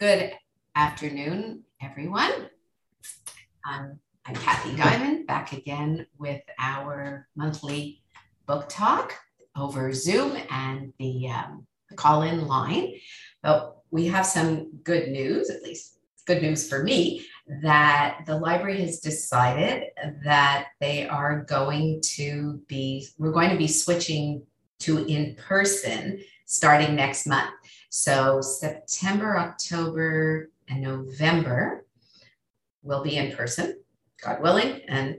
Good afternoon, everyone. I'm Kathy Diamond, back again with our monthly book talk over Zoom and the call-in line. But we have some good news, at least good news for me, that the library has decided that they are going to be, we're going to be switching to in-person starting next month. So September, October, and November will be in person, God willing, and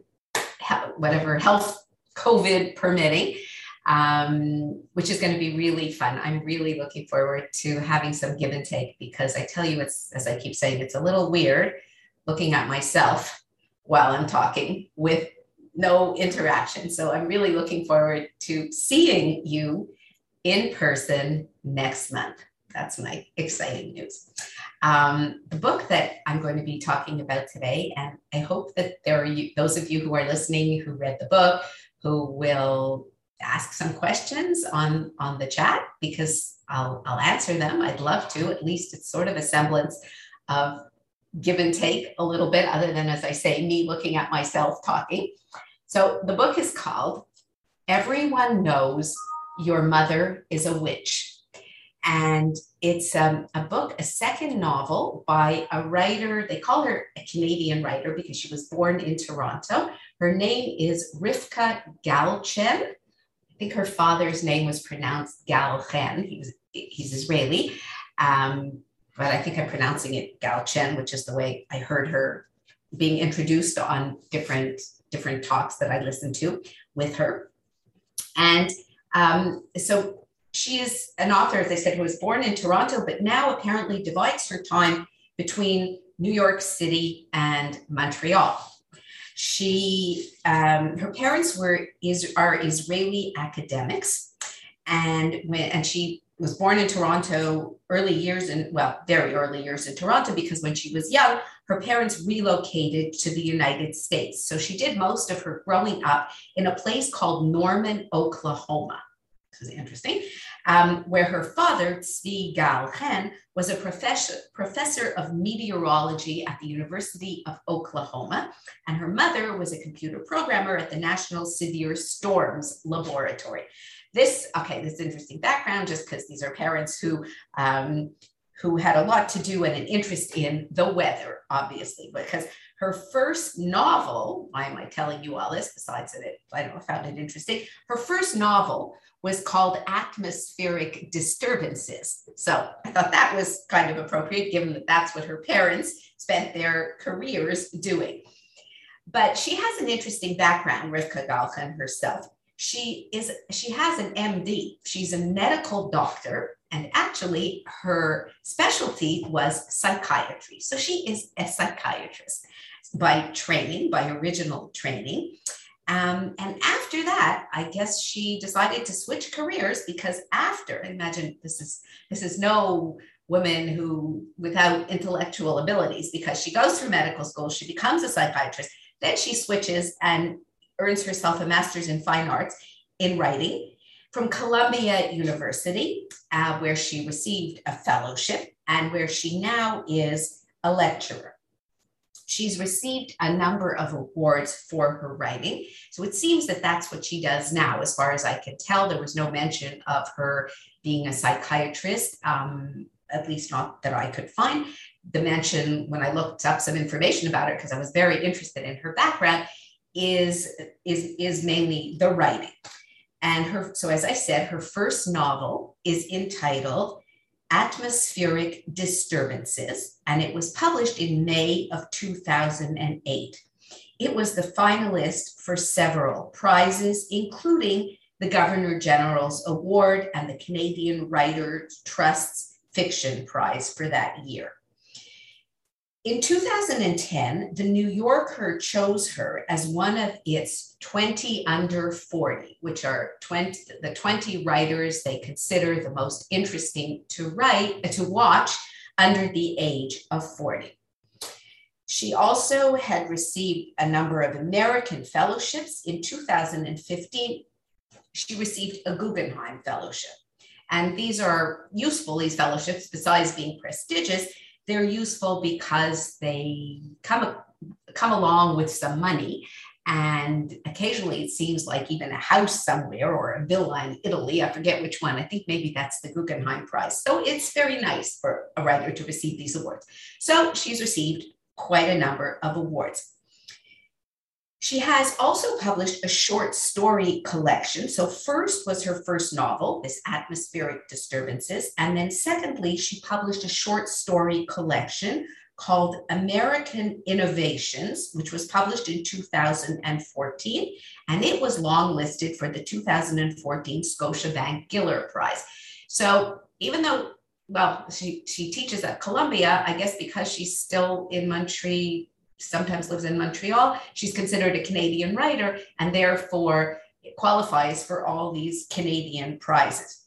whatever health, COVID permitting, which is going to be really fun. I'm really looking forward to having some give and take, because I tell you, it's, as I keep saying, it's a little weird looking at myself while I'm talking with no interaction. So I'm really looking forward to seeing you in person next month. That's my exciting news. The book that I'm going to be talking about today, and I hope that there are those of you who are listening, who read the book, who will ask some questions on the chat, because I'll answer them. I'd love to. At least it's sort of a semblance of give and take a little bit, other than, as I say, me looking at myself talking. So the book is called Everyone Knows Your Mother is a Witch. And it's a book, a second novel by a writer. They call her a Canadian writer because she was born in Toronto. Her name is Rivka Galchen. I think her father's name was pronounced Galchen. He's Israeli, but I think I'm pronouncing it Galchen, which is the way I heard her being introduced on different talks that I listened to with her. And so she is an author, as I said, who was born in Toronto, but now apparently divides her time between New York City and Montreal. She, her parents are Israeli academics, and she was born in Toronto very early years in Toronto, because when she was young, her parents relocated to the United States. So she did most of her growing up in a place called Norman, Oklahoma. This is interesting, where her father, Tzvi Galchen, was a professor of meteorology at the University of Oklahoma, and her mother was a computer programmer at the National Severe Storms Laboratory. This is interesting background, just because these are parents who had a lot to do and an interest in the weather, obviously, because her first novel, why am I telling you all this, besides that I found it interesting, her first novel was called Atmospheric Disturbances. So I thought that was kind of appropriate, given that that's what her parents spent their careers doing. But she has an interesting background, Rivka Galchen herself. She has an MD. She's a medical doctor, and actually her specialty was psychiatry. So she is a psychiatrist by original training. And after that, I guess she decided to switch careers, because after, imagine, this is no woman who without intellectual abilities, because she goes through medical school, she becomes a psychiatrist, then she switches and earns herself a master's in fine arts in writing from Columbia University, where she received a fellowship and where she now is a lecturer. She's received a number of awards for her writing. So it seems that that's what she does now. As far as I can tell, there was no mention of her being a psychiatrist, at least not that I could find. The mention, when I looked up some information about her, because I was very interested in her background, is mainly the writing. And so as I said, her first novel is entitled Atmospheric Disturbances, and it was published in May of 2008. It was the finalist for several prizes, including the Governor General's Award and the Canadian Writers' Trust Fiction Prize for that year. In 2010, The New Yorker chose her as one of its 20 under 40, which are the 20 writers they consider the most interesting to watch under the age of 40. She also had received a number of American fellowships. In 2015, she received a Guggenheim Fellowship. And these are useful, these fellowships, besides being prestigious. They're useful because they come along with some money. And occasionally it seems like even a house somewhere or a villa in Italy, I forget which one, I think maybe that's the Guggenheim Prize. So it's very nice for a writer to receive these awards. So she's received quite a number of awards. She has also published a short story collection. So first was her first novel, this Atmospheric Disturbances. And then secondly, she published a short story collection called American Innovations, which was published in 2014, and it was longlisted for the 2014 Scotiabank Giller Prize. So even though, well, she teaches at Columbia, I guess because she's still in Montreal, sometimes lives in Montreal, she's considered a Canadian writer and therefore qualifies for all these Canadian prizes.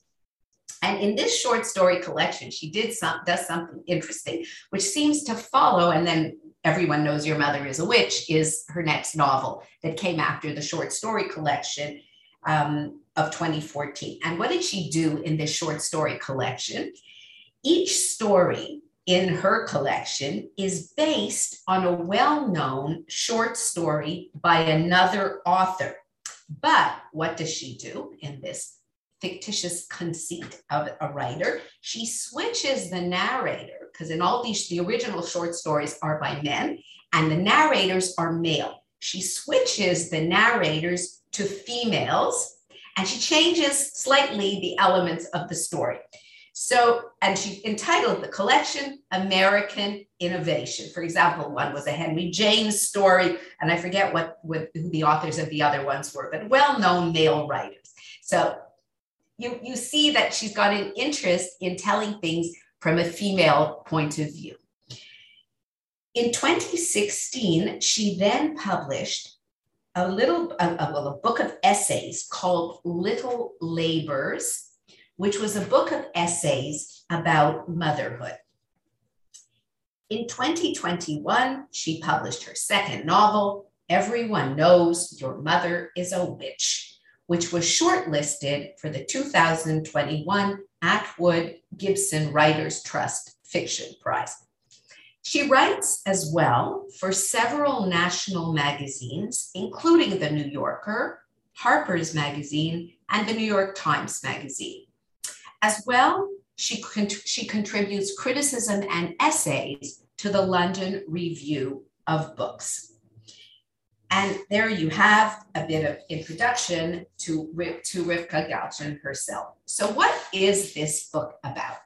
And in this short story collection, she does something interesting, which seems to follow, and then Everyone Knows Your Mother Is a Witch is her next novel that came after the short story collection of 2014. And what did she do in this short story collection? Each story in her collection is based on a well-known short story by another author. But what does she do in this fictitious conceit of a writer? She switches the narrator, because in all these, the original short stories are by men and the narrators are male. She switches the narrators to females and she changes slightly the elements of the story. So, and she entitled the collection American Innovation. For example, one was a Henry James story, and I forget who the authors of the other ones were, but well-known male writers. So You see that she's got an interest in telling things from a female point of view. In 2016, she then published a book of essays called Little Labors, which was a book of essays about motherhood. In 2021, she published her second novel, Everyone Knows Your Mother Is a Witch, which was shortlisted for the 2021 Atwood Gibson Writers Trust Fiction Prize. She writes as well for several national magazines, including The New Yorker, Harper's Magazine, and The New York Times Magazine. As well, she contributes criticism and essays to the London Review of Books. And there you have a bit of introduction to Rivka Galchen herself. So what is this book about?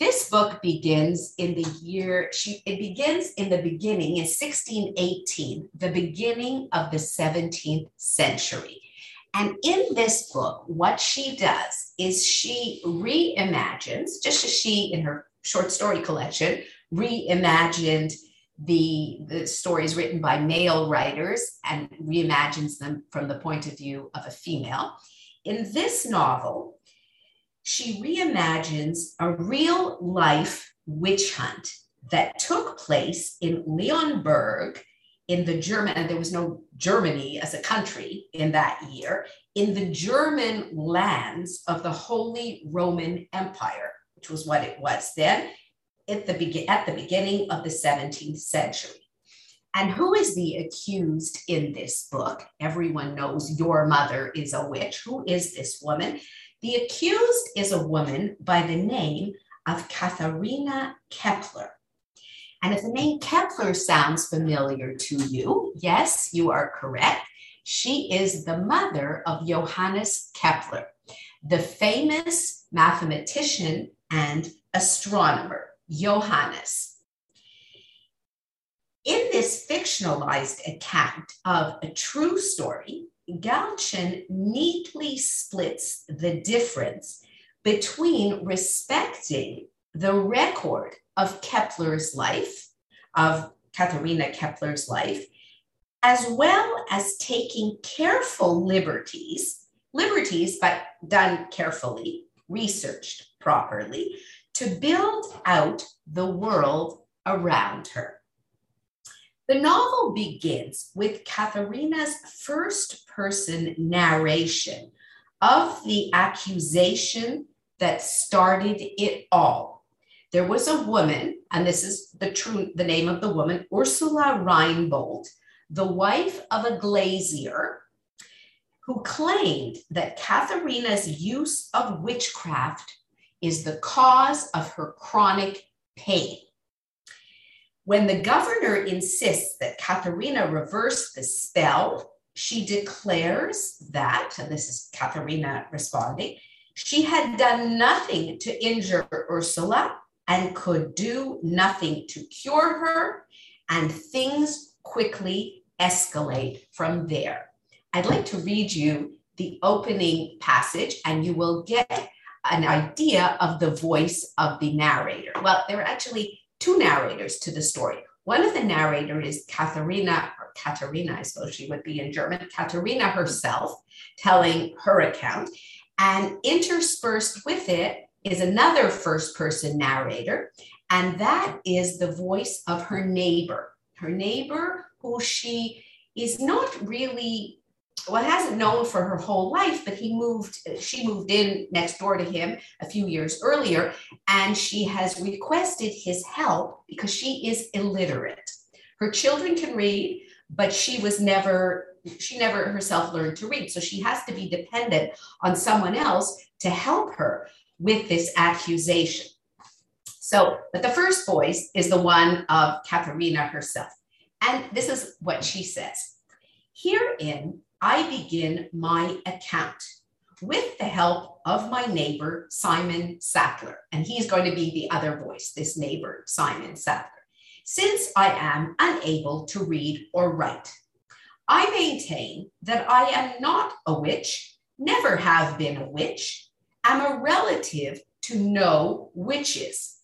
This book begins in the beginning in 1618, the beginning of the 17th century. And in this book, what she does is she reimagines, just as she in her short story collection reimagined the stories written by male writers and reimagines them from the point of view of a female. In this novel, she reimagines a real life witch hunt that took place in Leonberg in the German, and there was no Germany as a country in that year, in the German lands of the Holy Roman Empire, which was what it was then, at the beginning of the 17th century. And who is the accused in this book? Everyone Knows Your Mother Is a Witch. Who is this woman? The accused is a woman by the name of Katharina Kepler. And if the name Kepler sounds familiar to you, yes, you are correct. She is the mother of Johannes Kepler, the famous mathematician and astronomer, Johannes. In this fictionalized account of a true story, Galchen neatly splits the difference between respecting the record of Kepler's life, of Katharina Kepler's life, as well as taking careful liberties but done carefully, researched properly, to build out the world around her. The novel begins with Katharina's first person narration of the accusation that started it all, There was a woman, and this is the name of the woman, Ursula Reinbold, the wife of a glazier, who claimed that Katharina's use of witchcraft is the cause of her chronic pain. When the governor insists that Katharina reverse the spell, she declares that, and this is Katharina responding, she had done nothing to injure Ursula and could do nothing to cure her, and things quickly escalate from there. I'd like to read you the opening passage and you will get an idea of the voice of the narrator. Well, there are actually two narrators to the story. One of the narrators is Katharina, or Katharina, I suppose she would be in German, Katharina herself, telling her account. And interspersed with it is another first-person narrator, and that is the voice of her neighbor who she is not really, well, hasn't known for her whole life, but she moved in next door to him a few years earlier, and she has requested his help because she is illiterate. Her children can read, but she never herself learned to read. So she has to be dependent on someone else to help her with this accusation. So, but the first voice is the one of Katharina herself. And this is what she says. Herein, I begin my account with the help of my neighbor, Simon Sattler. And he's going to be the other voice, this neighbor, Simon Sattler. Since I am unable to read or write, I maintain that I am not a witch, never have been a witch, am a relative to no witches.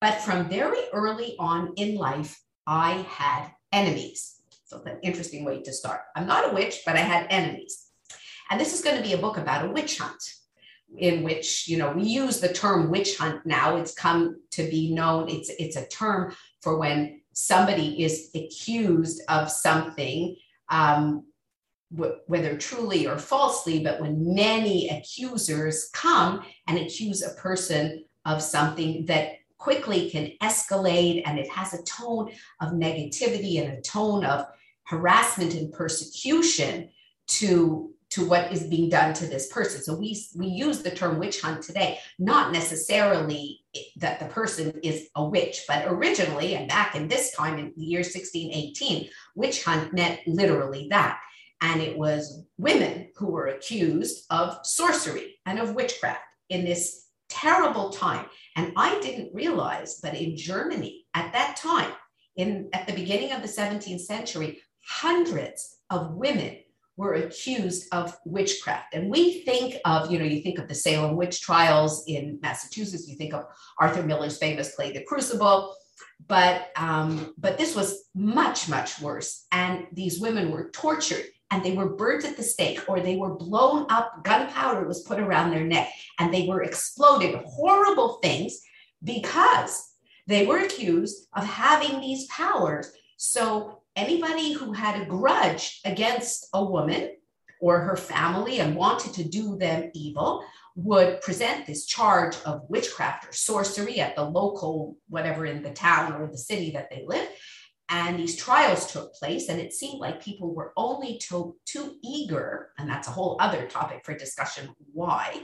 But from very early on in life, I had enemies. So that's an interesting way to start. I'm not a witch, but I had enemies. And this is going to be a book about a witch hunt, in which, you know, we use the term witch hunt now. It's come to be known, it's a term for when somebody is accused of something, whether truly or falsely, but when many accusers come and accuse a person of something that quickly can escalate, and it has a tone of negativity and a tone of harassment and persecution to what is being done to this person. So we use the term witch hunt today, not necessarily that the person is a witch, but originally, and back in this time in the year 1618, witch hunt meant literally that. And it was women who were accused of sorcery and of witchcraft in this terrible time. And I didn't realize, but in Germany at that time, at the beginning of the 17th century, hundreds of women were accused of witchcraft. And we think of, you know, you think of the Salem witch trials in Massachusetts, you think of Arthur Miller's famous play, The Crucible, but this was much, much worse. And these women were tortured, and they were burnt at the stake, or they were blown up, gunpowder was put around their neck, and they were exploded, horrible things, because they were accused of having these powers. So anybody who had a grudge against a woman or her family and wanted to do them evil would present this charge of witchcraft or sorcery at the local, whatever, in the town or the city that they lived. And these trials took place, and it seemed like people were only too eager, and that's a whole other topic for discussion, why,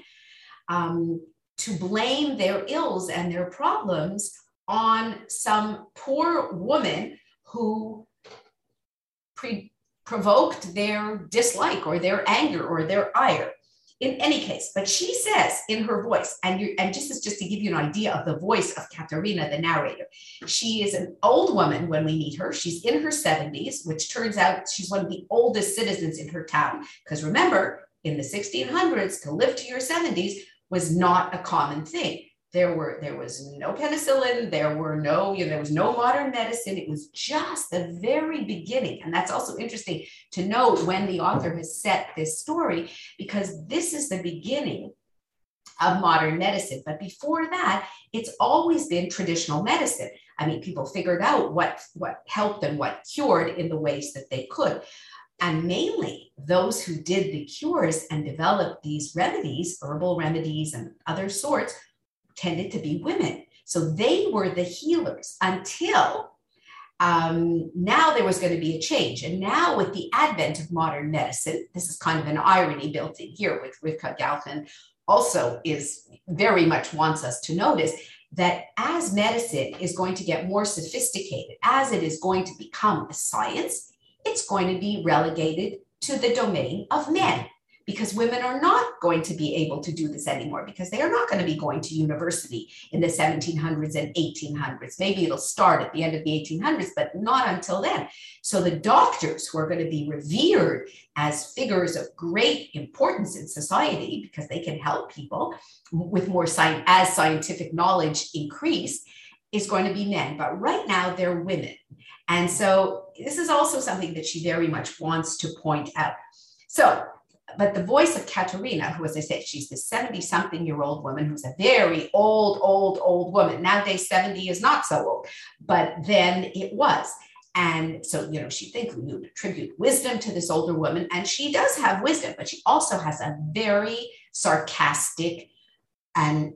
to blame their ills and their problems on some poor woman who provoked their dislike or their anger or their ire. In any case, but she says in her voice, and this is just to give you an idea of the voice of Katharina, the narrator. She is an old woman when we meet her. She's in her 70s, which turns out she's one of the oldest citizens in her town. Because remember, in the 1600s, to live to your 70s was not a common thing. There was no penicillin. There was no modern medicine. It was just the very beginning. And that's also interesting to know when the author has set this story, because this is the beginning of modern medicine. But before that, it's always been traditional medicine. I mean, people figured out what helped and what cured in the ways that they could. And mainly those who did the cures and developed these remedies, herbal remedies and other sorts, tended to be women, So they were the healers until now there was going to be a change. And now with the advent of modern medicine, this is kind of an irony built in here, which Rivka Galchen also is very much wants us to notice, that as medicine is going to get more sophisticated, as it is going to become a science, it's going to be relegated to the domain of men, because women are not going to be able to do this anymore, because they are not going to be going to university in the 1700s and 1800s. Maybe it'll start at the end of the 1800s, but not until then. So the doctors, who are going to be revered as figures of great importance in society, because they can help people with more science, as scientific knowledge increased, is going to be men. But right now they're women. And so this is also something that she very much wants to point out. So, but the voice of Katharina, who, as I said, she's this 70-something-year-old woman who's a very old, old, old woman. Nowadays, 70 is not so old, but then it was. And so, you know, she thinks we would attribute wisdom to this older woman, and she does have wisdom, but she also has a very sarcastic and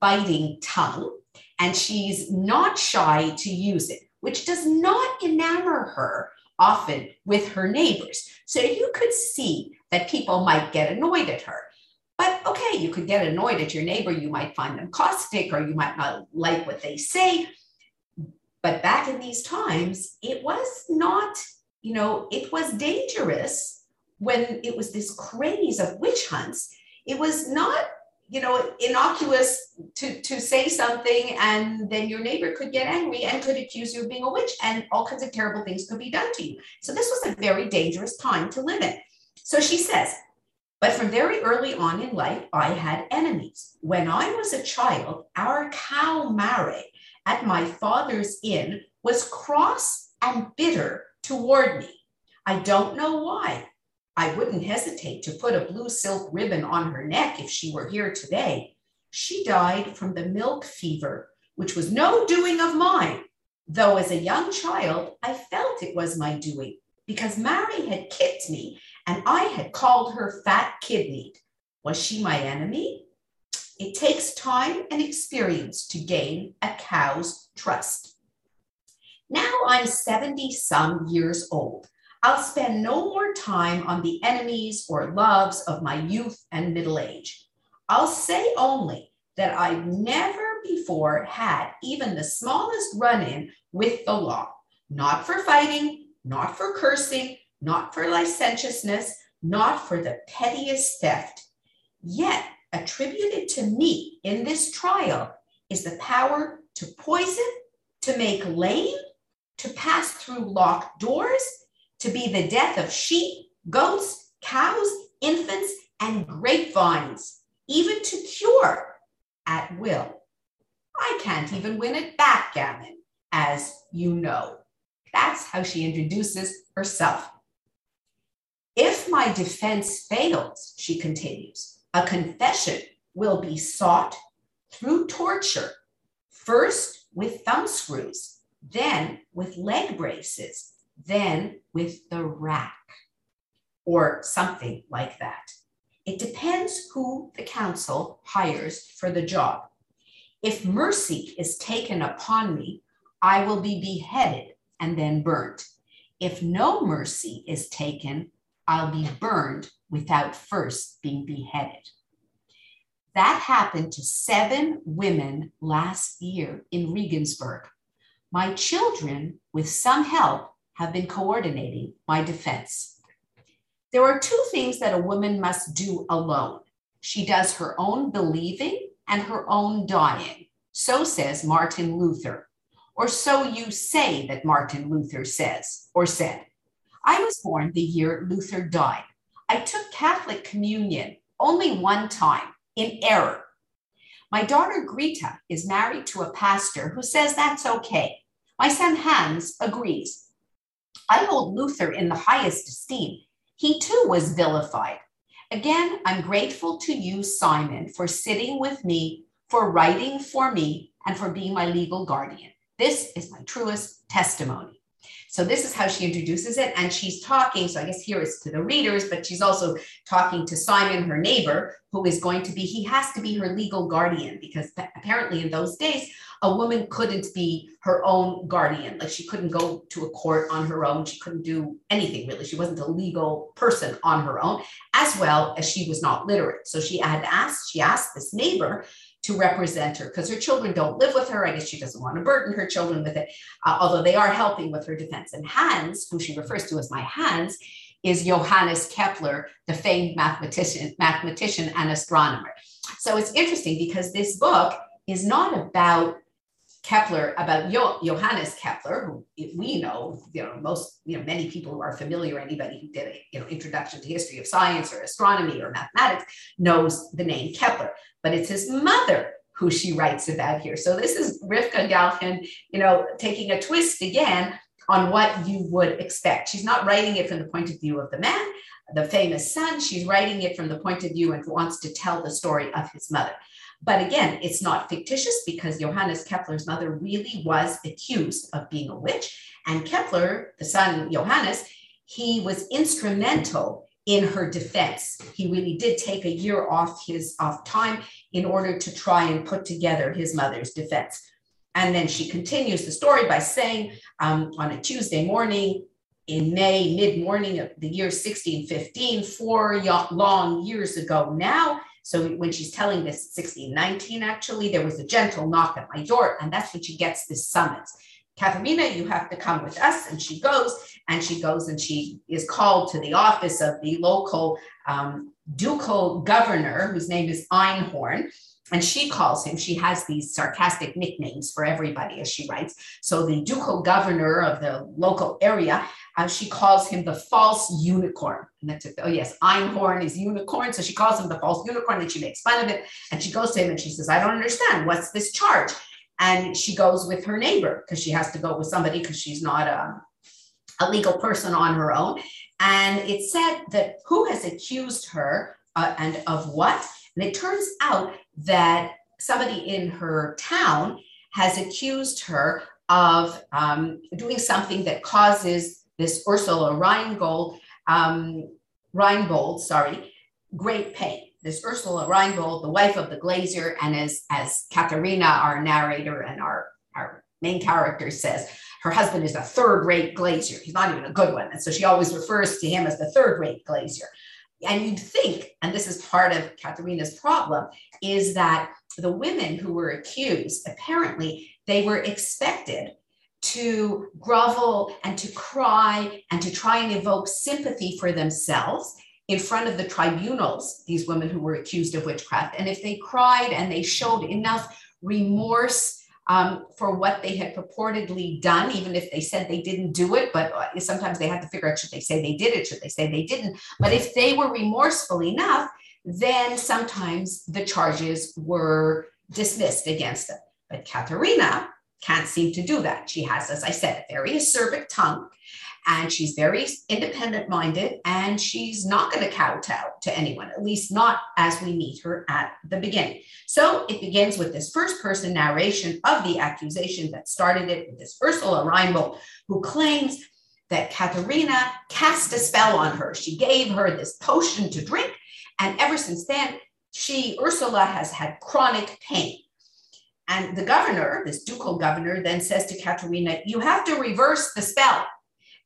biting tongue, and she's not shy to use it, which does not enamor her often with her neighbors. So you could see that people might get annoyed at her. But okay, you could get annoyed at your neighbor, you might find them caustic, or you might not like what they say. But back in these times, it was not, you know, it was dangerous when it was this craze of witch hunts. It was not, you know, innocuous to say something and then your neighbor could get angry and could accuse you of being a witch, and all kinds of terrible things could be done to you. So this was a very dangerous time to live in. So she says, but from very early on in life, I had enemies. When I was a child, our cow Mare at my father's inn was cross and bitter toward me. I don't know why. I wouldn't hesitate to put a blue silk ribbon on her neck if she were here today. She died from the milk fever, which was no doing of mine, though as a young child, I felt it was my doing, because Mary had kicked me and I had called her fat kidneyed. Was she my enemy? It takes time and experience to gain a cow's trust. Now I'm 70 some years old. I'll spend no more time on the enemies or loves of my youth and middle age. I'll say only that I've never before had even the smallest run-in with the law, not for fighting, not for cursing, not for licentiousness, not for the pettiest theft. Yet attributed to me in this trial is the power to poison, to make lame, to pass through locked doors, to be the death of sheep, goats, cows, infants, and grapevines, even to cure at will. I can't even win at backgammon, as you know. That's how she introduces herself. If my defense fails, she continues, a confession will be sought through torture, first with thumb screws, then with leg braces, then with the rack, or something like that. It depends who the council hires for the job. If mercy is taken upon me, I will be beheaded and then burnt. If no mercy is taken, I'll be burned without first being beheaded. That happened to 7 women last year in Regensburg. My children, with some help, have been coordinating my defense. There are 2 things that a woman must do alone. She does her own believing and her own dying. So says Martin Luther, or so you say that Martin Luther says or said. I was born the year Luther died. I took Catholic communion only one time, in error. My daughter Greta is married to a pastor who says that's okay. My son Hans agrees. I hold Luther in the highest esteem. He too was vilified. Again, I'm grateful to you, Simon, for sitting with me, for writing for me, and for being my legal guardian. This is my truest testimony. So this is how she introduces it. And she's talking, so I guess here it's to the readers, but she's also talking to Simon, her neighbor, who is going to be, he has to be her legal guardian, because apparently in those days, a woman couldn't be her own guardian. Like, she couldn't go to a court on her own. She couldn't do anything, really. She wasn't a legal person on her own, as well as she was not literate. So she asked this neighbor to represent her, because her children don't live with her. I guess she doesn't want to burden her children with it, although they are helping with her defense. And Hans, who she refers to as my Hans, is Johannes Kepler, the famed mathematician and astronomer. So it's interesting because this book is not about Kepler, about Johannes Kepler, who we know, many people who are familiar, anybody who did a introduction to history of science or astronomy or mathematics knows the name Kepler, but it's his mother who she writes about here. So this is Rivka Galchen, taking a twist again on what you would expect. She's not writing it from the point of view of the man, the famous son. She's writing it from the point of view and wants to tell the story of his mother. But again, it's not fictitious because Johannes Kepler's mother really was accused of being a witch. And Kepler, the son Johannes, he was instrumental in her defense. He really did take a year off his time in order to try and put together his mother's defense. And then she continues the story by saying, on a Tuesday morning in May, mid-morning of the year 1615, 4 long years ago now. So when she's telling this, 1619, actually, there was a gentle knock at my door, and that's when she gets this summons. Katharina, you have to come with us. And she goes, and she is called to the office of the local ducal governor, whose name is Einhorn. And she calls him, she has these sarcastic nicknames for everybody as she writes. So the ducal governor of the local area, she calls him the false unicorn. And that's it. Oh yes, Einhorn is unicorn. So she calls him the false unicorn and she makes fun of it. And she goes to him and she says, I don't understand. What's this charge? And she goes with her neighbor because she has to go with somebody because she's not a legal person on her own. And it said that who has accused her and of what? And it turns out that somebody in her town has accused her of doing something that causes this Ursula Reinbold, great pain. This Ursula Reinbold, the wife of the glazier, and as Katharina, our narrator and our main character says, her husband is a third-rate glazier. He's not even a good one. And so she always refers to him as the third-rate glazier. And you'd think, and this is part of Katharina's problem, is that the women who were accused, apparently, they were expected to grovel and to cry and to try and evoke sympathy for themselves in front of the tribunals, these women who were accused of witchcraft. And if they cried and they showed enough remorse for what they had purportedly done, even if they said they didn't do it, but sometimes they had to figure out, should they say they did it? Should they say they didn't? But if they were remorseful enough, then sometimes the charges were dismissed against them. But Katharina can't seem to do that. She has, as I said, a very acerbic tongue, and she's very independent-minded, and she's not going to kowtow to anyone, at least not as we meet her at the beginning. So it begins with this first-person narration of the accusation that started it, with this Ursula Reinbold, who claims that Katharina cast a spell on her. She gave her this potion to drink, and ever since then, Ursula has had chronic pain. And the governor, this ducal governor, then says to Katharina, you have to reverse the spell.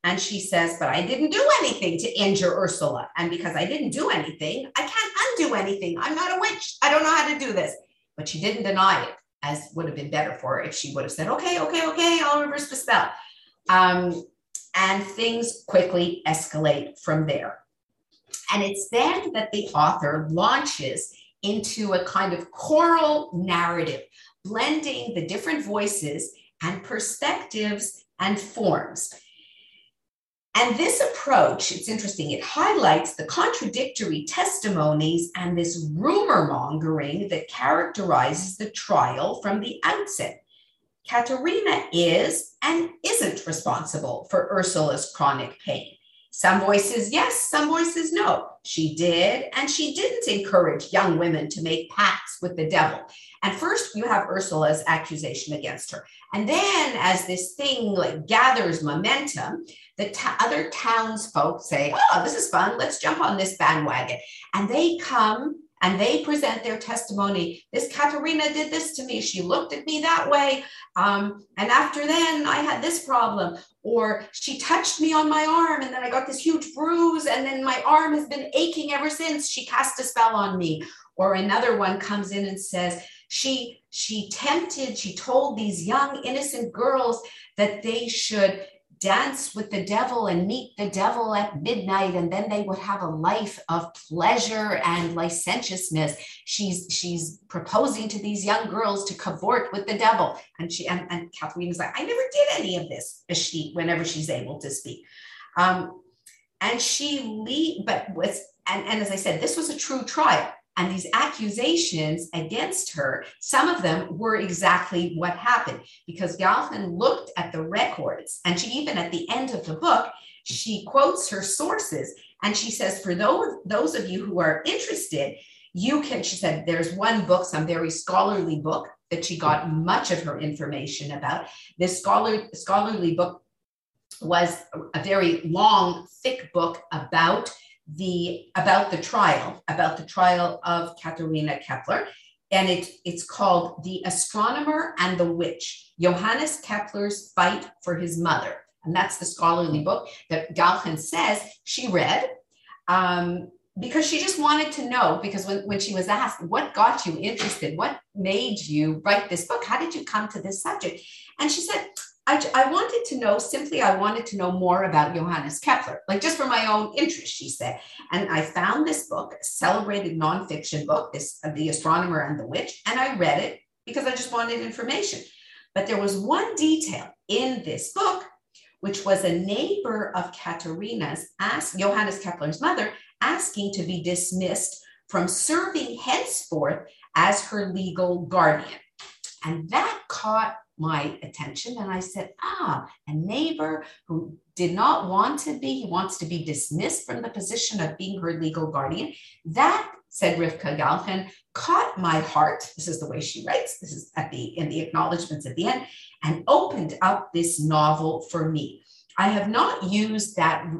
And she says, but I didn't do anything to injure Ursula. And because I didn't do anything, I can't undo anything. I'm not a witch. I don't know how to do this. But she didn't deny it, as would have been better for her if she would have said, okay, I'll reverse the spell. And things quickly escalate from there. And it's then that the author launches into a kind of choral narrative, blending the different voices and perspectives and forms. And this approach, it's interesting, it highlights the contradictory testimonies and this rumor mongering that characterizes the trial from the outset. Katharina is and isn't responsible for Ursula's chronic pain. Some voices yes, some voices no. She did and she didn't encourage young women to make pacts with the devil. And first you have Ursula's accusation against her. And then as this thing gathers momentum, the other townsfolk say, oh, this is fun. Let's jump on this bandwagon. And they come and they present their testimony. This Katharina did this to me. She looked at me that way. And after then I had this problem, or she touched me on my arm and then I got this huge bruise and then my arm has been aching ever since. She cast a spell on me. Or another one comes in and says, she told these young innocent girls that they should dance with the devil and meet the devil at midnight, and then they would have a life of pleasure and licentiousness. She's proposing to these young girls to cavort with the devil. And and Katharina's like, I never did any of this, whenever she's able to speak. And as I said, this was a true trial. And these accusations against her, some of them were exactly what happened, because Galchen looked at the records, and she even at the end of the book, she quotes her sources, and she says, for those of you who are interested, she said, there's one book, some very scholarly book that she got much of her information about. This scholarly book was a very long, thick book about the trial of Katharina Kepler, and it's called The Astronomer and the Witch, Johannes Kepler's Fight for His Mother. And that's the scholarly book that Galchen says she read because she just wanted to know, because when she was asked, what got you interested? What made you write this book? How did you come to this subject? And she said, I wanted to know more about Johannes Kepler, like just for my own interest, she said. And I found this book, a celebrated nonfiction book, The Astronomer and the Witch, and I read it because I just wanted information. But there was one detail in this book, which was a neighbor of Katharina's Johannes Kepler's mother, asking to be dismissed from serving henceforth as her legal guardian. And that caught my attention, and I said, a neighbor who did not want to be, he wants to be dismissed from the position of being her legal guardian. That, said Rivka Galchen, caught my heart. This is the way she writes. This is in the acknowledgments at the end, and opened up this novel for me. I have not used that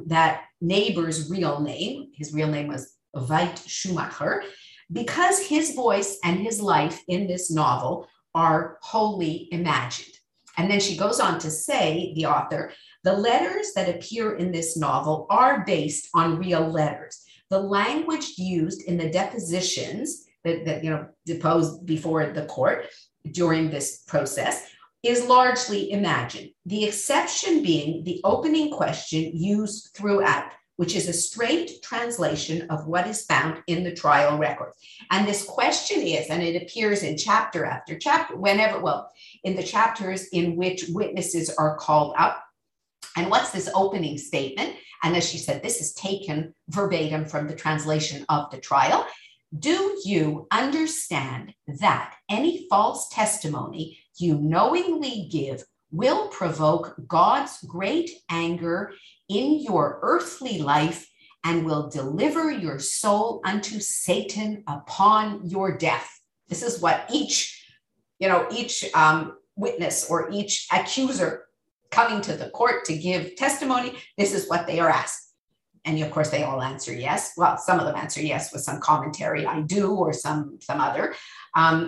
neighbor's real name. His real name was Veit Schumacher, because his voice and his life in this novel are wholly imagined. And then she goes on to say, the author, the letters that appear in this novel are based on real letters. The language used in the depositions that deposed before the court during this process is largely imagined. The exception being the opening question used throughout, which is a straight translation of what is found in the trial records. And this question is, and it appears in chapter after chapter, in the chapters in which witnesses are called up. And what's this opening statement? And as she said, this is taken verbatim from the translation of the trial. Do you understand that any false testimony you knowingly give will provoke God's great anger in your earthly life and will deliver your soul unto Satan upon your death? This is what each witness or each accuser coming to the court to give testimony, this is what they are asked. And of course, they all answer yes. Well, some of them answer yes with some commentary, I do, or some other.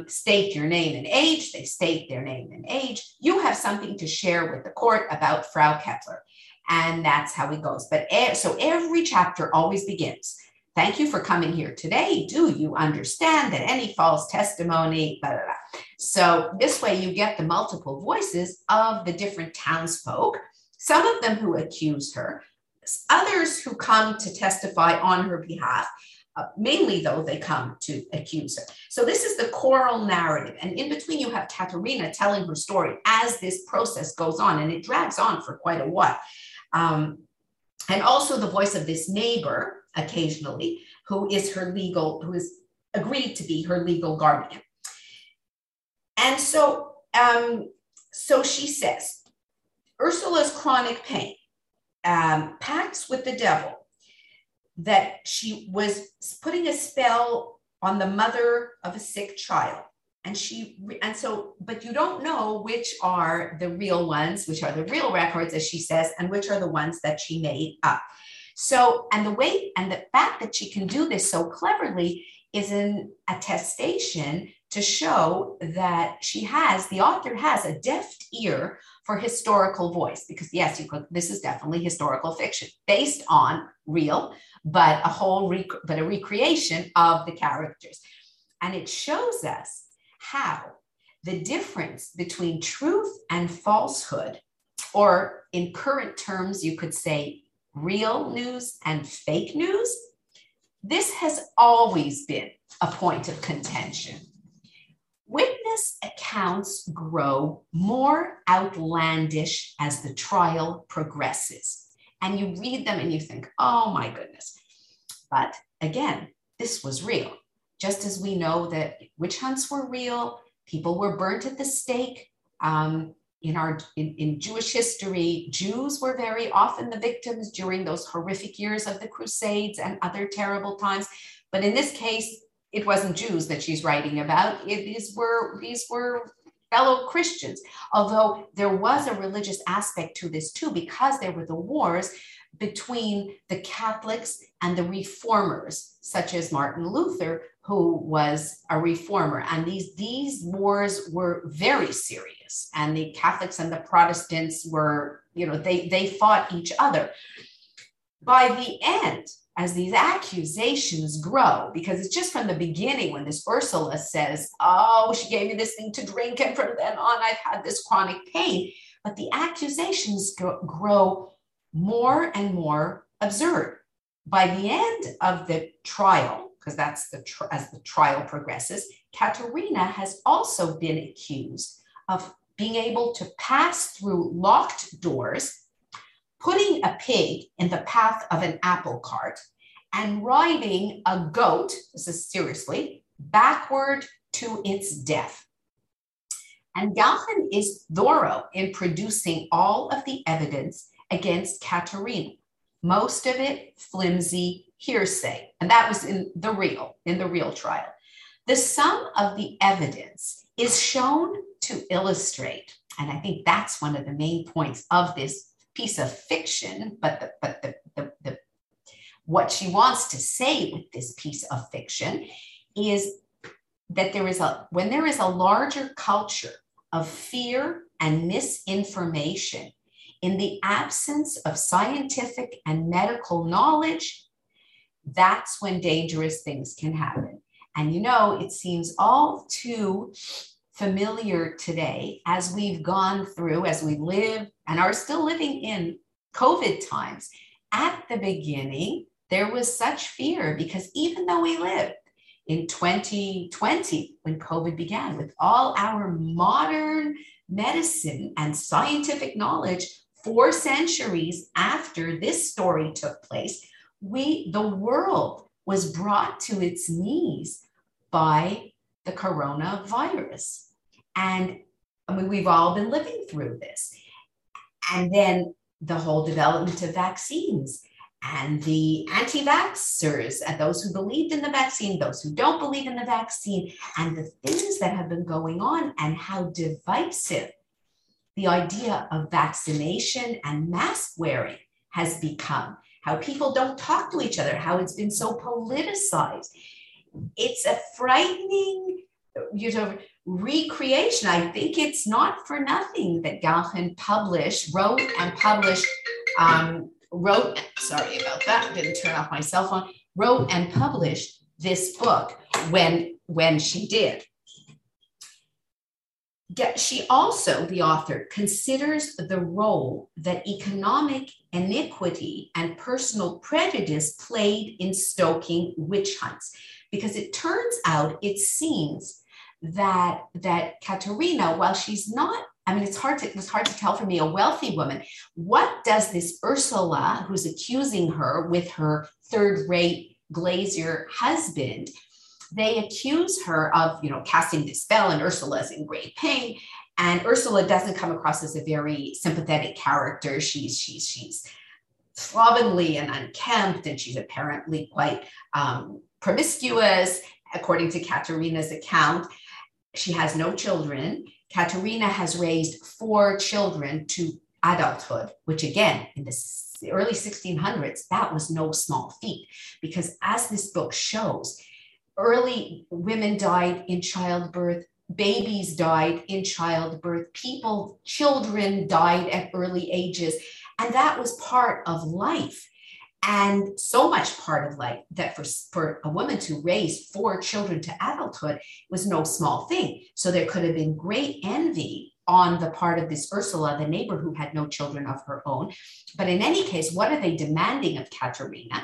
State your name and age. They state their name and age. You have something to share with the court about Frau Kepler. And that's how it goes. But so every chapter always begins. Thank you for coming here today. Do you understand that any false testimony, blah, blah, blah. So this way you get the multiple voices of the different townsfolk, some of them who accuse her, others who come to testify on her behalf, mainly though they come to accuse her. So this is the choral narrative. And in between you have Katharina telling her story as this process goes on, and it drags on for quite a while. And also the voice of this neighbor occasionally, who is agreed to be her legal guardian. And so she says, Ursula's chronic pain, pacts with the devil, that she was putting a spell on the mother of a sick child. But you don't know which are the real ones, which are the real records, as she says, and which are the ones that she made up. So, and the fact that she can do this so cleverly is an attestation to show that she has, the author has a deft ear for historical voice, because yes, you could, this is definitely historical fiction based on real, but a recreation of the characters. And it shows us how the difference between truth and falsehood, or in current terms, you could say real news and fake news, this has always been a point of contention. Witness accounts grow more outlandish as the trial progresses. And you read them and you think, oh my goodness. But again, this was real. Just as we know that witch hunts were real, people were burnt at the stake. In Jewish history, Jews were very often the victims during those horrific years of the Crusades and other terrible times. But in this case, it wasn't Jews that she's writing about. These were fellow Christians, although there was a religious aspect to this too, because there were the wars between the Catholics and the reformers, such as Martin Luther, who was a reformer. And these wars were very serious. And the Catholics and the Protestants were, they fought each other. By the end, as these accusations grow, because it's just from the beginning when this Ursula says, oh, she gave me this thing to drink, and from then on I've had this chronic pain. But the accusations grow more and more absurd. By the end of the trial, because that's as the trial progresses, Katharina has also been accused of being able to pass through locked doors, putting a pig in the path of an apple cart, and riding a goat, this is seriously, backward to its death. And Galchen is thorough in producing all of the evidence against Katharina, most of it flimsy hearsay. And that was in the real trial. The sum of the evidence is shown to illustrate, and I think that's one of the main points of this piece of fiction, what she wants to say with this piece of fiction is that when there is a larger culture of fear and misinformation, in the absence of scientific and medical knowledge, that's when dangerous things can happen. And it seems all too familiar today as we've gone through, as we live and are still living in COVID times. At the beginning, there was such fear because even though we lived in 2020, when COVID began, with all our modern medicine and scientific knowledge 4 centuries after this story took place, the world was brought to its knees by the coronavirus. And I mean, we've all been living through this. And then the whole development of vaccines and the anti-vaxxers and those who believed in the vaccine, those who don't believe in the vaccine, and the things that have been going on and how divisive the idea of vaccination and mask wearing has become, how people don't talk to each other, how it's been so politicized. It's a frightening, recreation. I think it's not for nothing that Galchen wrote and published this book when she did. She also, the author, considers the role that economic inequity and personal prejudice played in stoking witch hunts, because it turns out, it seems that Katharina, while she's not, it was hard to tell for me, a wealthy woman, what does this Ursula, who's accusing her with her third-rate glazier husband, they accuse her of, casting this spell, and Ursula's in great pain. And Ursula doesn't come across as a very sympathetic character. She's slovenly and unkempt, and she's apparently quite promiscuous, according to Katharina's account. She has no children. Katharina has raised 4 children to adulthood, which again, in the early 1600s, that was no small feat, because as this book shows, early women died in childbirth, babies died in childbirth, children died at early ages. And that was part of life. And so much part of life that for a woman to raise 4 children to adulthood was no small thing. So there could have been great envy on the part of this Ursula, the neighbor who had no children of her own. But in any case, what are they demanding of Katharina?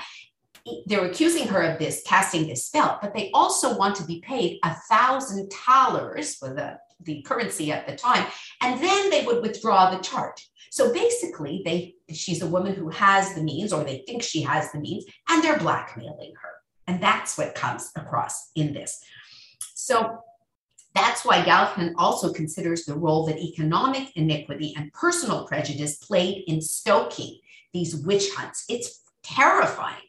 They're accusing her of this, casting this spell, but they also want to be paid $1,000 for the currency at the time. And then they would withdraw the charge. So basically, she's a woman who has the means, or they think she has the means, and they're blackmailing her. And that's what comes across in this. So that's why Galchen also considers the role that economic iniquity and personal prejudice played in stoking these witch hunts. It's terrifying.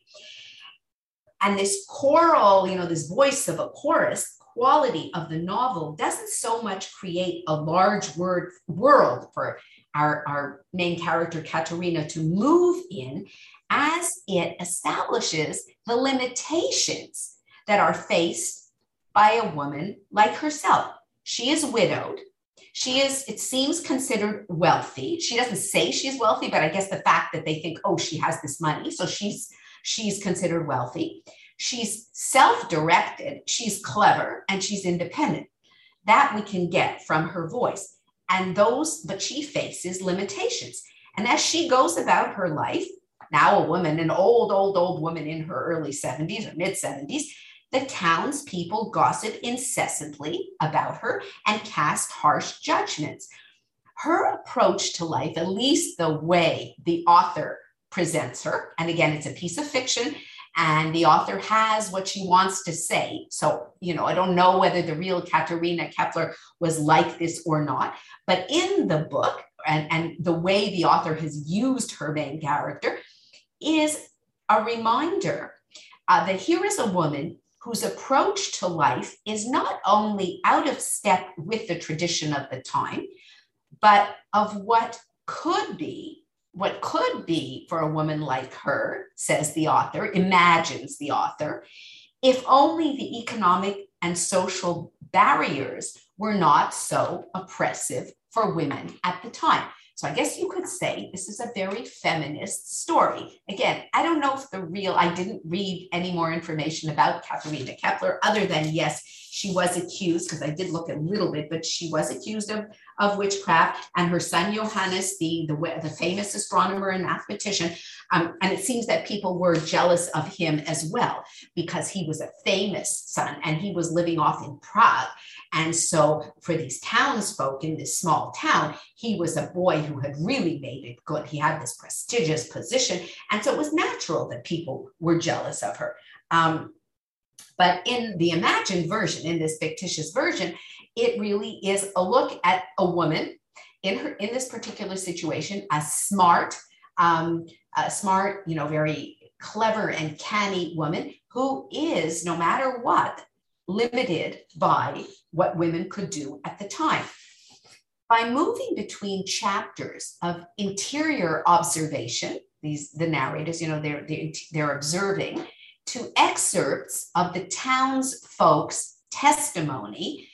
And this choral, this voice of a chorus quality of the novel doesn't so much create a large world for our main character, Katharina, to move in, as it establishes the limitations that are faced by a woman like herself. She is widowed. She is, it seems, considered wealthy. She doesn't say she's wealthy, but I guess the fact that they think, oh, she has this money, so she's considered wealthy. She's self-directed, she's clever, and she's independent. That we can get from her voice. And but she faces limitations. And as she goes about her life, now a woman, an old woman in her early 70s or mid 70s, the townspeople gossip incessantly about her and cast harsh judgments. Her approach to life, at least the way the author presents her, and again, it's a piece of fiction, and the author has what she wants to say. So, I don't know whether the real Katharina Kepler was like this or not, but in the book and the way the author has used her main character is a reminder that here is a woman whose approach to life is not only out of step with the tradition of the time, but of what could be for a woman like her, says the author, imagines the author, if only the economic and social barriers were not so oppressive for women at the time. So I guess you could say this is a very feminist story. Again, I don't know if I didn't read any more information about Katharina Kepler other than, yes, she was accused, because I did look a little bit, but she was accused of witchcraft, and her son Johannes, the famous astronomer and mathematician, and it seems that people were jealous of him as well, because he was a famous son, and he was living off in Prague, and so for these townsfolk in this small town, he was a boy who had really made it good. He had this prestigious position, and so it was natural that people were jealous of her. But in the imagined version, in this fictitious version, it really is a look at a woman in this particular situation, a smart, very clever and canny woman who is, no matter what, limited by what women could do at the time. By moving between chapters of interior observation, the narrators, they're observing, to excerpts of the townsfolk's testimony,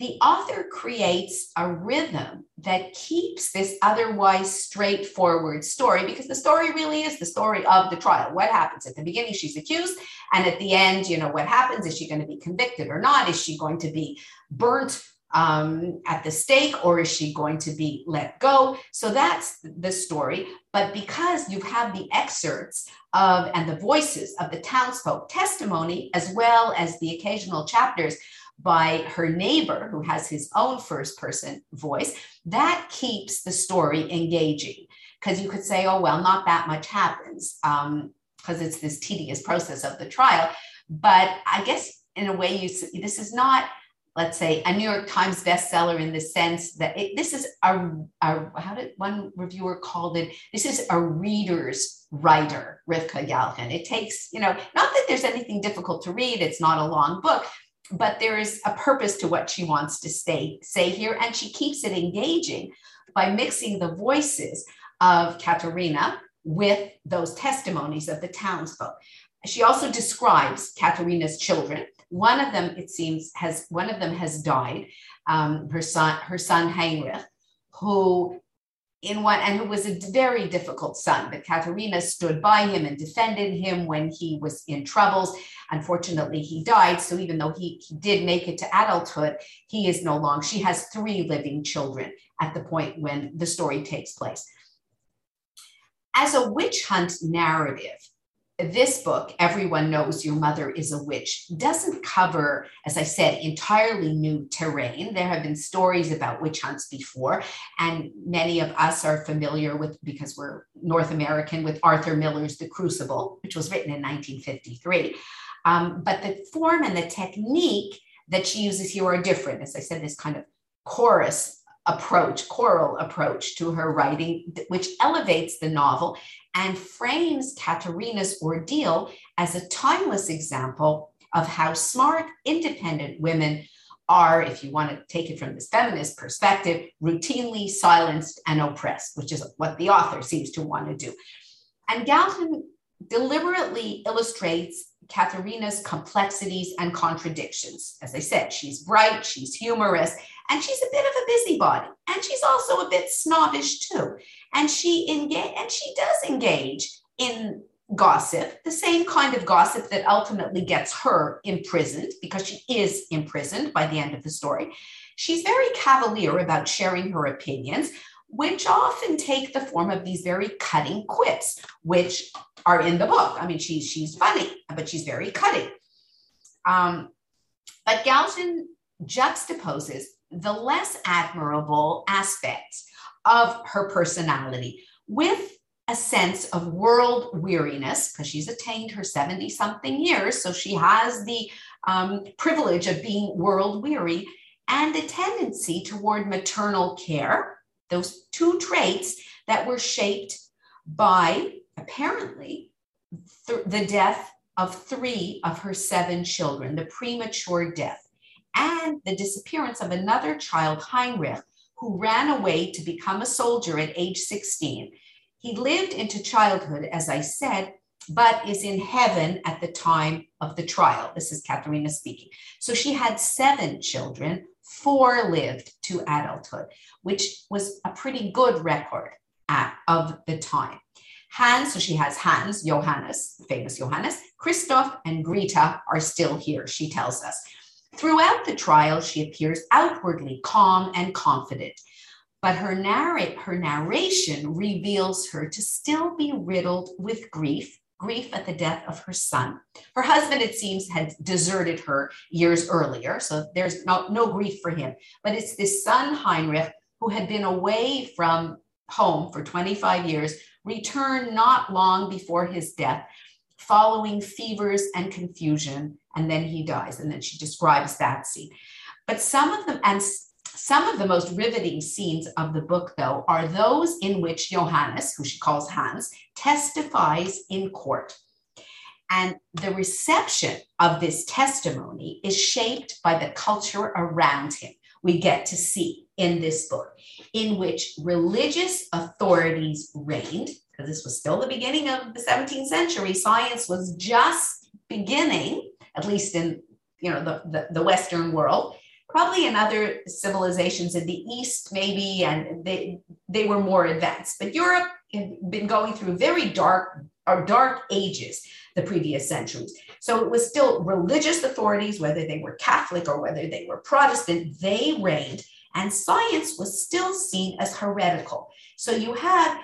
the author creates a rhythm that keeps this otherwise straightforward story, because the story really is the story of the trial. What happens? At the beginning, she's accused, and at the end, what happens? Is she going to be convicted or not? Is she going to be burnt at the stake, or is she going to be let go? So that's the story. But because you have the excerpts and the voices of the townsfolk testimony, as well as the occasional chapters by her neighbor who has his own first person voice, that keeps the story engaging. Because you could say, oh, well, not that much happens because it's this tedious process of the trial. But I guess in a way, this is not, let's say, a New York Times bestseller in the sense that this is how did one reviewer called it? This is a reader's writer, Rivka Galchen. It takes, not that there's anything difficult to read, it's not a long book, but there is a purpose to what she wants to say here, and she keeps it engaging by mixing the voices of Katharina with those testimonies of the townsfolk. She also describes Katharina's children, One of them, it seems, has died. Her son Heinrich, who was a very difficult son, but Katharina stood by him and defended him when he was in troubles. Unfortunately, he died. So even though he did make it to adulthood, he is no longer. She has 3 living children at the point when the story takes place. As a witch hunt narrative, this book, Everyone Knows Your Mother Is a Witch, doesn't cover, as I said, entirely new terrain. There have been stories about witch hunts before, and many of us are familiar with, because we're North American, with Arthur Miller's The Crucible, which was written in 1953. But the form and the technique that she uses here are different. As I said, this kind of choral approach to her writing, which elevates the novel and frames Katharina's ordeal as a timeless example of how smart, independent women are, if you want to take it from this feminist perspective, routinely silenced and oppressed, which is what the author seems to want to do. And Galchen deliberately illustrates Katharina's complexities and contradictions. As I said, she's bright, she's humorous, and she's a bit of a busybody, and she's also a bit snobbish too. And she does engage in gossip, the same kind of gossip that ultimately gets her imprisoned, because she is imprisoned by the end of the story. She's very cavalier about sharing her opinions, which often take the form of these very cutting quips, which are in the book. I mean, she's funny, but she's very cutting. But Galchen juxtaposes the less admirable aspects of her personality with a sense of world weariness, because she's attained her 70-something years, so she has the privilege of being world weary, and a tendency toward maternal care. Those two traits that were shaped by, apparently, the death of 3 of her 7 children, the premature death, and the disappearance of another child, Heinrich, who ran away to become a soldier at age 16. He lived into childhood, as I said, but is in heaven at the time of the trial. This is Katharina speaking. So she had 7 children. 4 lived to adulthood, which was a pretty good record of the time. She has Hans, Johannes, famous Johannes, Christoph, and Greta are still here, she tells us. Throughout the trial, she appears outwardly calm and confident, but her narration reveals her to still be riddled with grief at the death of her son. Her husband, it seems, had deserted her years earlier, so there's no grief for him. But it's this son, Heinrich, who had been away from home for 25 years, returned not long before his death, following fevers and confusion, and then he dies. And then she describes that scene. But some of the most riveting scenes of the book, though, are those in which Johannes, who she calls Hans, testifies in court. And the reception of this testimony is shaped by the culture around him. We get to see in this book, in which religious authorities reigned, because this was still the beginning of the 17th century. Science was just beginning, at least in the Western world. Probably in other civilizations in the East, maybe, and they were more advanced. But Europe had been going through very dark ages the previous centuries. So it was still religious authorities, whether they were Catholic or whether they were Protestant, they reigned, and science was still seen as heretical. So you have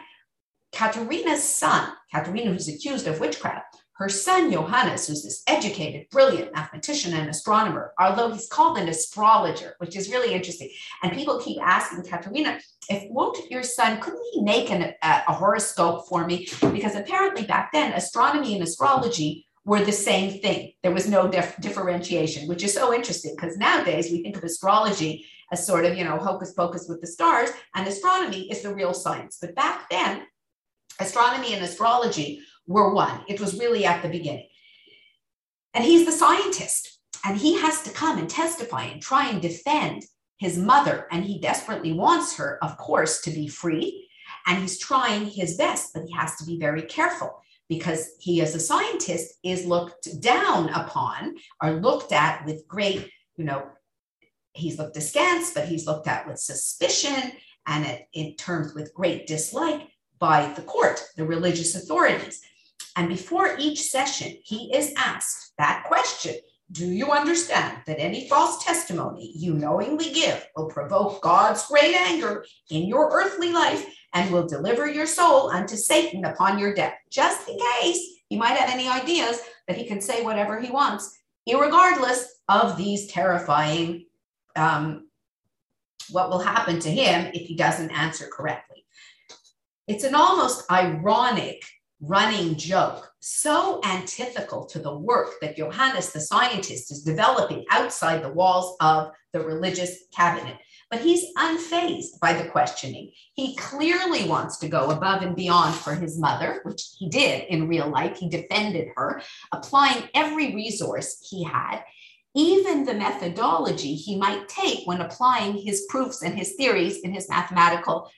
Katharina's son, Katharina, who's accused of witchcraft. Her son, Johannes, who's this educated, brilliant mathematician and astronomer, although he's called an astrologer, which is really interesting. And people keep asking Katharina, couldn't he make a horoscope for me? Because apparently back then, astronomy and astrology were the same thing. There was no differentiation, which is so interesting, because nowadays we think of astrology as sort of, hocus pocus with the stars, and astronomy is the real science. But back then, astronomy and astrology were one. It was really at the beginning. And he's the scientist, and he has to come and testify and try and defend his mother. And he desperately wants her, of course, to be free. And he's trying his best, but he has to be very careful. because he as a scientist is looked down upon or looked at with great, you know, he's looked askance, but he's looked at with suspicion and in terms with great dislike by the court, the religious authorities. And before each session, he is asked that question, do you understand that any false testimony you knowingly give will provoke God's great anger in your earthly life and will deliver your soul unto Satan upon your death? Just in case he might have any ideas that he can say whatever he wants, irregardless of these terrifying, what will happen to him if he doesn't answer correctly. It's an almost ironic running joke, so antithetical to the work that Johannes the scientist is developing outside the walls of the religious cabinet. But he's unfazed by the questioning. He clearly wants to go above and beyond for his mother, which he did in real life. He defended her, applying every resource he had, even the methodology he might take when applying his proofs and his theories in his mathematical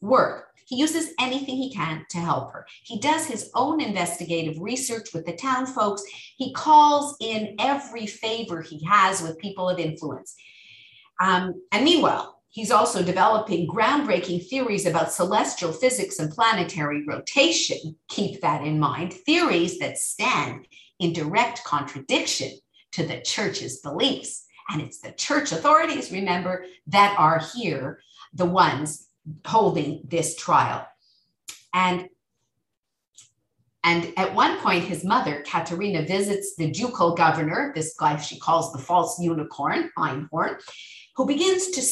work. He uses anything he can to help her. He does his own investigative research with the town folks. He calls in every favor he has with people of influence. And meanwhile, he's also developing groundbreaking theories about celestial physics and planetary rotation. Keep that in mind. Theories that stand in direct contradiction to the church's beliefs. And it's the church authorities, remember, that are here, the ones holding this trial. And at one point, his mother, Katharina, visits the ducal governor, this guy she calls the false unicorn, Einhorn, who begins to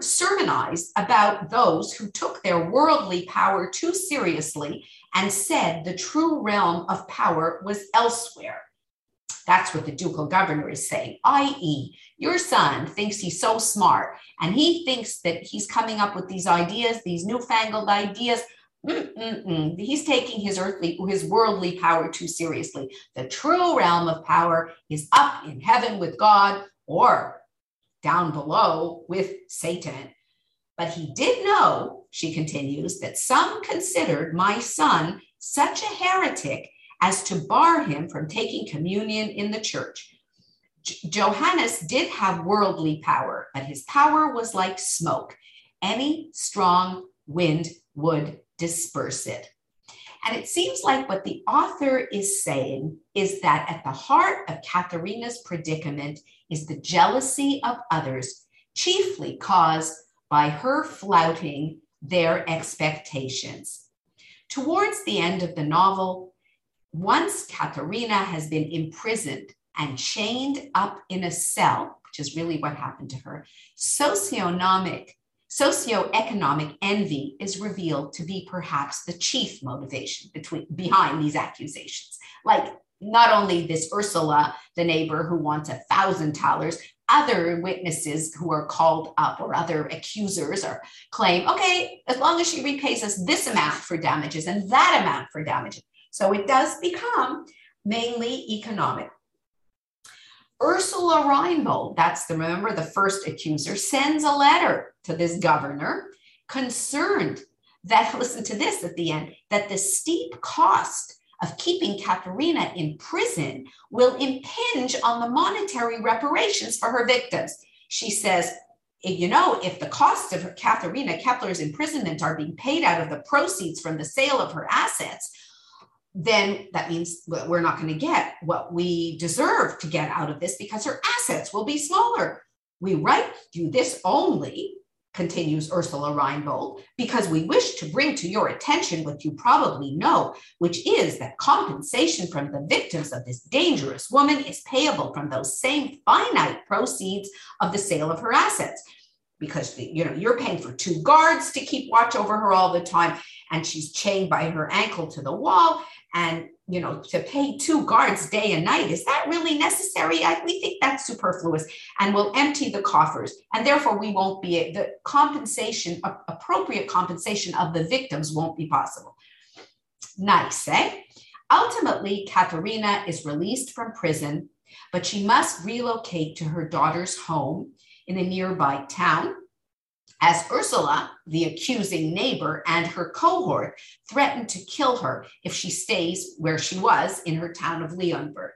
sermonize about those who took their worldly power too seriously and said the true realm of power was elsewhere. That's what the ducal governor is saying, i.e., your son thinks he's so smart and he thinks that he's coming up with these ideas, these newfangled ideas. He's taking his worldly power too seriously. The true realm of power is up in heaven with God or down below with Satan. But he did know, she continues, that some considered my son such a heretic as to bar him from taking communion in the church. Johannes did have worldly power, but his power was like smoke. Any strong wind would disperse it. And it seems like what the author is saying is that at the heart of Katharina's predicament is the jealousy of others, chiefly caused by her flouting their expectations. Towards the end of the novel, once Katharina has been imprisoned and chained up in a cell, which is really what happened to her, socioeconomic envy is revealed to be perhaps the chief motivation behind these accusations. Like not only this Ursula, the neighbor who wants $1,000, other witnesses who are called up or other accusers are claim, okay, as long as she repays us this amount for damages and that amount for damages. So it does become mainly economic. Ursula Reinbold, remember the first accuser, sends a letter to this governor, concerned that, listen to this at the end, that the steep cost of keeping Katharina in prison will impinge on the monetary reparations for her victims. She says, you know, if the costs of Katharina Kepler's imprisonment are being paid out of the proceeds from the sale of her assets, then that means we're not going to get what we deserve to get out of this because her assets will be smaller. We write you this only, continues Ursula Reinbold, because we wish to bring to your attention what you probably know, which is that compensation from the victims of this dangerous woman is payable from those same finite proceeds of the sale of her assets. Because, you know, you're paying for two guards to keep watch over her all the time, and she's chained by her ankle to the wall. And, you know, to pay two guards day and night, is that really necessary? We think that's superfluous and will empty the coffers. And therefore, we won't be the compensation, appropriate compensation of the victims won't be possible. Nice, eh? Ultimately, Katharina is released from prison, but she must relocate to her daughter's home in a nearby town as Ursula, the accusing neighbor, and her cohort threatened to kill her if she stays where she was in her town of Leonberg.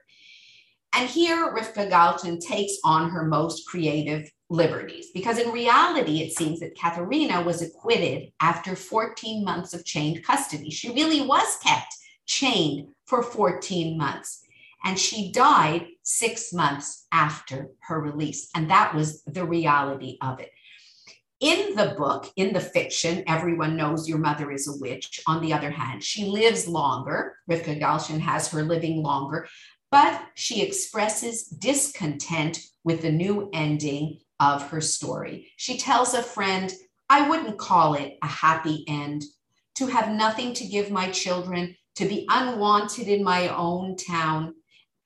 And here, Rivka Galchen takes on her most creative liberties, because in reality, it seems that Katharina was acquitted after 14 months of chained custody. She really was kept chained for 14 months, and she died 6 months after her release. And that was the reality of it. In the book, in the fiction, Everyone Knows Your Mother Is a Witch, on the other hand, she lives longer. Rivka Galchen has her living longer, but she expresses discontent with the new ending of her story. She tells a friend, "I wouldn't call it a happy end. To have nothing to give my children, to be unwanted in my own town."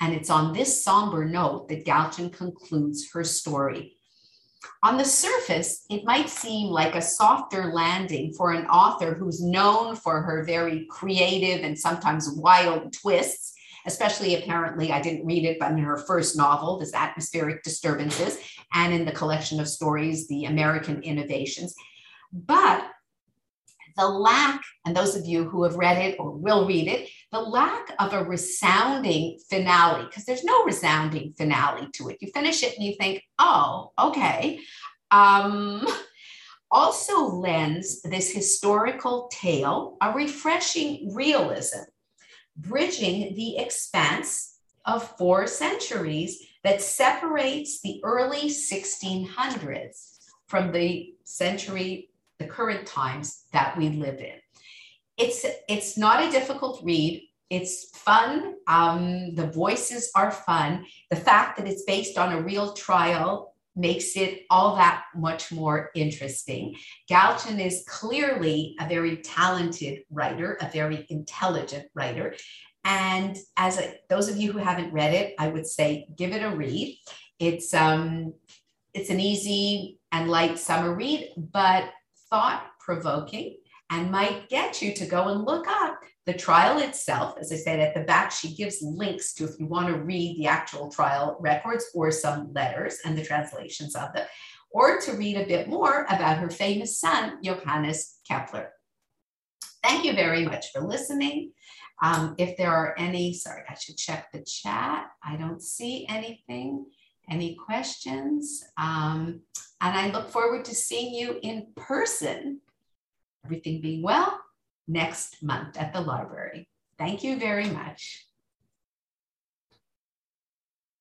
And it's on this somber note that Galchen concludes her story. On the surface, it might seem like a softer landing for an author who's known for her very creative and sometimes wild twists, especially apparently, I didn't read it, but in her first novel, this Atmospheric Disturbances, and in the collection of stories, the American Innovations. But the lack, and those of you who have read it or will read it, the lack of a resounding finale, because there's no resounding finale to it. You finish it and you think, oh, okay. Also lends this historical tale a refreshing realism, bridging the expanse of 4 centuries that separates the early 1600s from the century, the current times that we live in. It's not a difficult read. It's fun. The voices are fun. The fact that it's based on a real trial makes it all that much more interesting. Galchen is clearly a very talented writer, a very intelligent writer. And as those of you who haven't read it, I would say, give it a read. It's an easy and light summer read, but thought-provoking, and might get you to go and look up the trial itself. As I said, at the back, she gives links to if you want to read the actual trial records or some letters and the translations of them, or to read a bit more about her famous son, Johannes Kepler. Thank you very much for listening. If there are any, sorry, I should check the chat. I don't see anything. Any questions? And I look forward to seeing you in person, everything being well, next month at the library. Thank you very much.